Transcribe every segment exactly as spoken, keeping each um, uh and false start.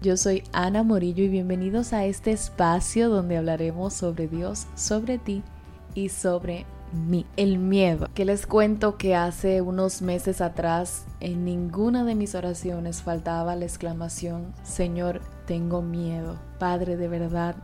Yo soy Ana Morillo y bienvenidos a este espacio donde hablaremos sobre Dios, sobre ti y sobre mí. El miedo. Que les cuento que hace unos meses atrás en ninguna de mis oraciones faltaba la exclamación: Señor, tengo miedo. Padre, de verdad,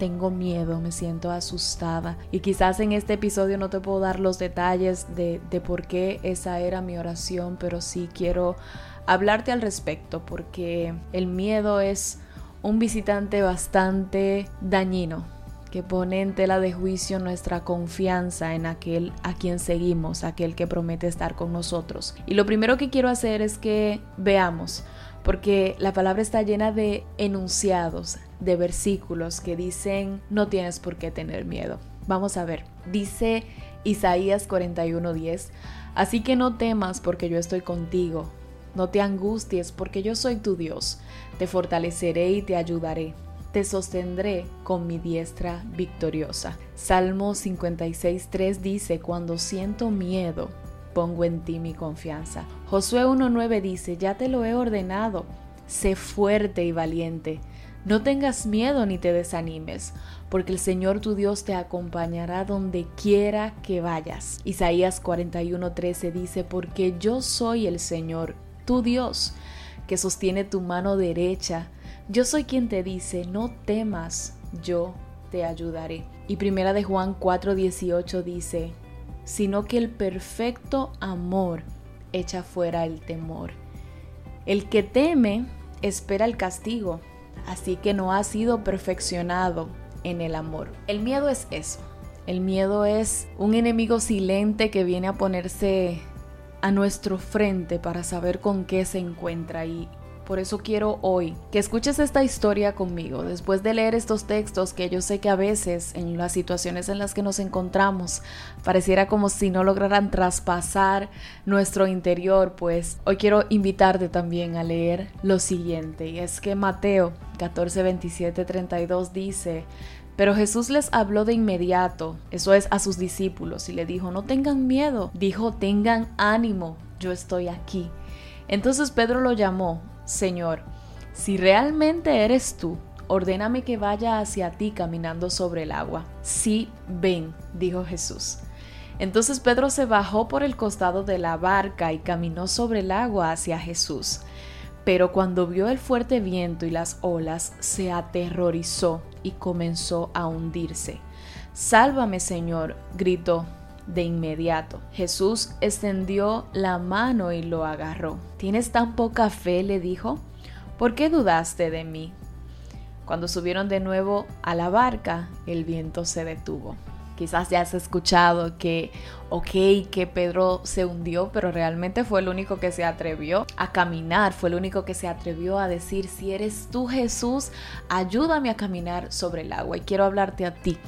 tengo miedo, me siento asustada. Y quizás en este episodio no te puedo dar los detalles de, de por qué esa era mi oración, pero sí quiero hablarte al respecto, porque el miedo es un visitante bastante dañino que pone en tela de juicio nuestra confianza en aquel a quien seguimos, aquel que promete estar con nosotros. Y lo primero que quiero hacer es que veamos, porque la palabra está llena de enunciados, de versículos que dicen: no tienes por qué tener miedo. Vamos a ver, dice Isaías cuarenta y uno diez: así que no temas, porque yo estoy contigo. No te angusties, porque yo soy tu Dios. Te fortaleceré y te ayudaré. Te sostendré con mi diestra victoriosa. Salmo cincuenta y seis tres dice: cuando siento miedo, pongo en ti mi confianza. Josué uno nueve dice: ya te lo he ordenado. Sé fuerte y valiente. No tengas miedo ni te desanimes, porque el Señor tu Dios te acompañará donde quiera que vayas. Isaías cuarenta y uno trece dice: porque yo soy el Señor tu Dios, que sostiene tu mano derecha. Yo soy quien te dice: no temas, yo te ayudaré. Y primera de Juan cuatro dieciocho dice: sino que el perfecto amor echa fuera el temor. El que teme espera el castigo, así que no ha sido perfeccionado en el amor. El miedo es eso. El miedo es un enemigo silente que viene a ponerse a nuestro frente para saber con qué se encuentra. Y por eso quiero hoy que escuches esta historia conmigo, después de leer estos textos, que yo sé que a veces en las situaciones en las que nos encontramos pareciera como si no lograran traspasar nuestro interior. Pues hoy quiero invitarte también a leer lo siguiente, y es que Mateo catorce veintisiete treinta y dos dice: pero Jesús les habló de inmediato, eso es, a sus discípulos, y le dijo: no tengan miedo. Dijo: tengan ánimo, yo estoy aquí. Entonces Pedro lo llamó: Señor, si realmente eres tú, ordéname que vaya hacia ti caminando sobre el agua. Sí, ven, dijo Jesús. Entonces Pedro se bajó por el costado de la barca y caminó sobre el agua hacia Jesús. Pero cuando vio el fuerte viento y las olas, se aterrorizó y comenzó a hundirse. «Sálvame, Señor», gritó de inmediato. Jesús extendió la mano y lo agarró. «¿Tienes tan poca fe?», le dijo. «¿Por qué dudaste de mí?». Cuando subieron de nuevo a la barca, el viento se detuvo. Quizás ya has escuchado que, ok, que Pedro se hundió, pero realmente fue el único que se atrevió a caminar, fue el único que se atrevió a decir: si eres tú, Jesús, ayúdame a caminar sobre el agua. Y quiero hablarte a ti,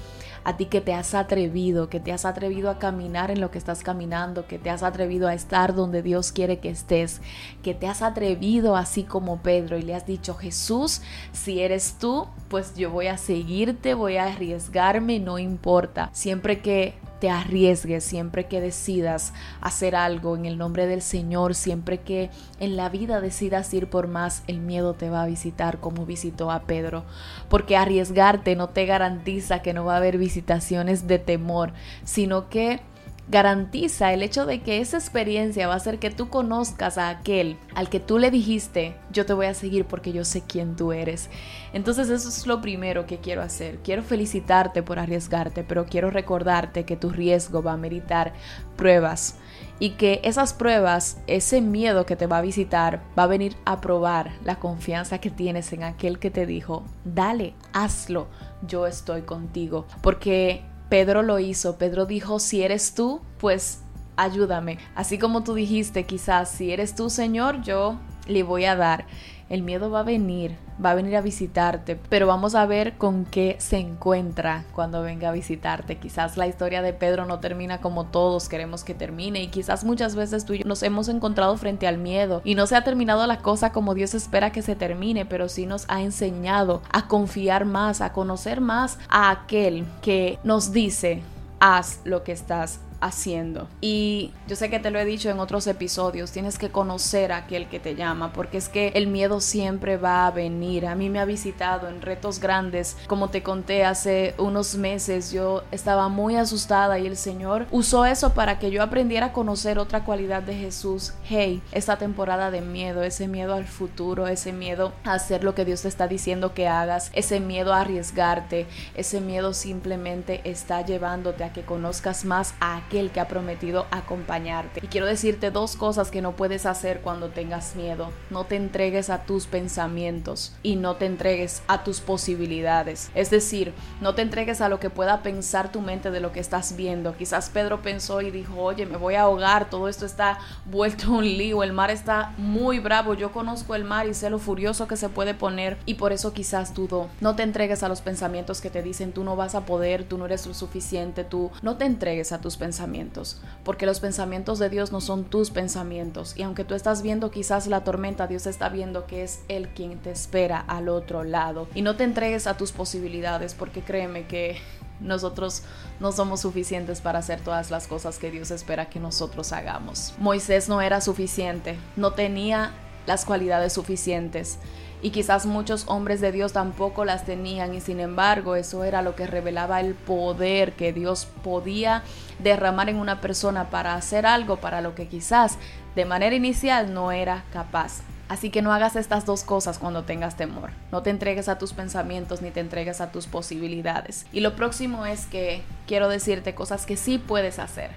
a ti que te has atrevido, que te has atrevido a caminar en lo que estás caminando, que te has atrevido a estar donde Dios quiere que estés, que te has atrevido así como Pedro y le has dicho: Jesús, si eres tú, pues yo voy a seguirte, voy a arriesgarme, no importa. Siempre que te arriesgues, siempre que decidas hacer algo en el nombre del Señor, siempre que en la vida decidas ir por más, el miedo te va a visitar como visitó a Pedro, porque arriesgarte no te garantiza que no va a haber visitaciones de temor, sino que garantiza el hecho de que esa experiencia va a hacer que tú conozcas a aquel al que tú le dijiste: yo te voy a seguir porque yo sé quién tú eres. Entonces eso es lo primero que quiero hacer. Quiero felicitarte por arriesgarte, pero quiero recordarte que tu riesgo va a meritar pruebas, y que esas pruebas, ese miedo que te va a visitar, va a venir a probar la confianza que tienes en aquel que te dijo: dale, hazlo, yo estoy contigo. Porque Pedro lo hizo. Pedro dijo: si eres tú, pues ayúdame. Así como tú dijiste, quizás: si eres tú, Señor, yo le voy a dar. El miedo va a venir, va a venir a visitarte, pero vamos a ver con qué se encuentra cuando venga a visitarte. Quizás la historia de Pedro no termina como todos queremos que termine, y quizás muchas veces tú y yo nos hemos encontrado frente al miedo y no se ha terminado la cosa como Dios espera que se termine, pero sí nos ha enseñado a confiar más, a conocer más a aquel que nos dice: haz lo que estás haciendo. Y yo sé que te lo he dicho en otros episodios, tienes que conocer a aquel que te llama, porque es que el miedo siempre va a venir. A mí me ha visitado en retos grandes, como te conté hace unos meses, yo estaba muy asustada y el Señor usó eso para que yo aprendiera a conocer otra cualidad de Jesús. Hey, esta temporada de miedo, ese miedo al futuro, ese miedo a hacer lo que Dios te está diciendo que hagas, ese miedo a arriesgarte, ese miedo simplemente está llevándote a que conozcas más a aquel que ha prometido acompañarte. Y quiero decirte dos cosas que no puedes hacer cuando tengas miedo. No te entregues a tus pensamientos y no te entregues a tus posibilidades. Es decir, no te entregues a lo que pueda pensar tu mente de lo que estás viendo. Quizás Pedro pensó y dijo, oye, me voy a ahogar, todo esto está vuelto un lío, el mar está muy bravo, yo conozco el mar y sé lo furioso que se puede poner, y por eso quizás dudó. No te entregues a los pensamientos que te dicen tú no vas a poder, tú no eres lo suficiente, tú no te entregues a tus pensamientos, porque los pensamientos de Dios no son tus pensamientos, y aunque tú estás viendo quizás la tormenta, Dios está viendo que es Él quien te espera al otro lado. Y no te entregues a tus posibilidades, porque créeme que nosotros no somos suficientes para hacer todas las cosas que Dios espera que nosotros hagamos. Moisés no era suficiente, no tenía las cualidades suficientes, y quizás muchos hombres de Dios tampoco las tenían, y sin embargo eso era lo que revelaba el poder que Dios podía derramar en una persona para hacer algo para lo que quizás de manera inicial no era capaz. Así que no hagas estas dos cosas cuando tengas temor. No te entregues a tus pensamientos ni te entregues a tus posibilidades. Y lo próximo es que quiero decirte cosas que sí puedes hacer.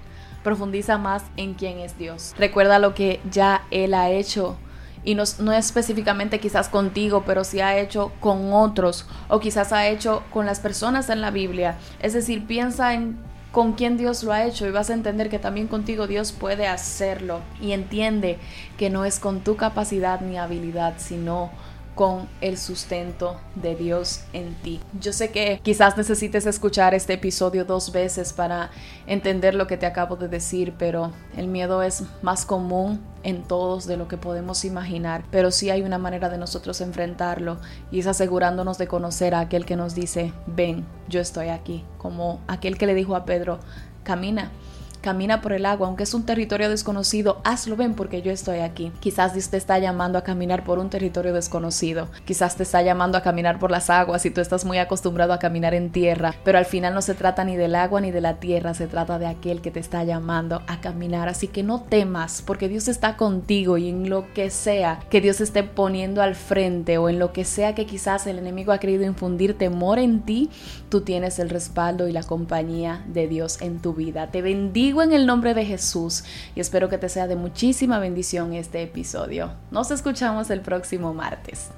Profundiza más en quién es Dios. Recuerda lo que ya Él ha hecho. Y no, no específicamente quizás contigo, pero sí ha hecho con otros. O quizás ha hecho con las personas en la Biblia. Es decir, piensa en con quién Dios lo ha hecho y vas a entender que también contigo Dios puede hacerlo. Y entiende que no es con tu capacidad ni habilidad, sino con el sustento de Dios en ti. Yo sé que quizás necesites escuchar este episodio dos veces para entender lo que te acabo de decir, pero el miedo es más común en todos de lo que podemos imaginar, pero sí hay una manera de nosotros enfrentarlo, y es asegurándonos de conocer a aquel que nos dice, ven, yo estoy aquí, como aquel que le dijo a Pedro, camina. Camina por el agua, aunque es un territorio desconocido, hazlo, ven, porque yo estoy aquí. Quizás Dios te está llamando a caminar por un territorio desconocido. Quizás te está llamando a caminar por las aguas y tú estás muy acostumbrado a caminar en tierra. Pero al final no se trata ni del agua ni de la tierra, se trata de aquel que te está llamando a caminar. Así que no temas, porque Dios está contigo, y en lo que sea que Dios esté poniendo al frente o en lo que sea que quizás el enemigo ha querido infundir temor en ti, tú tienes el respaldo y la compañía de Dios en tu vida. Te bendigo en el nombre de Jesús y espero que te sea de muchísima bendición este episodio. Nos escuchamos el próximo martes.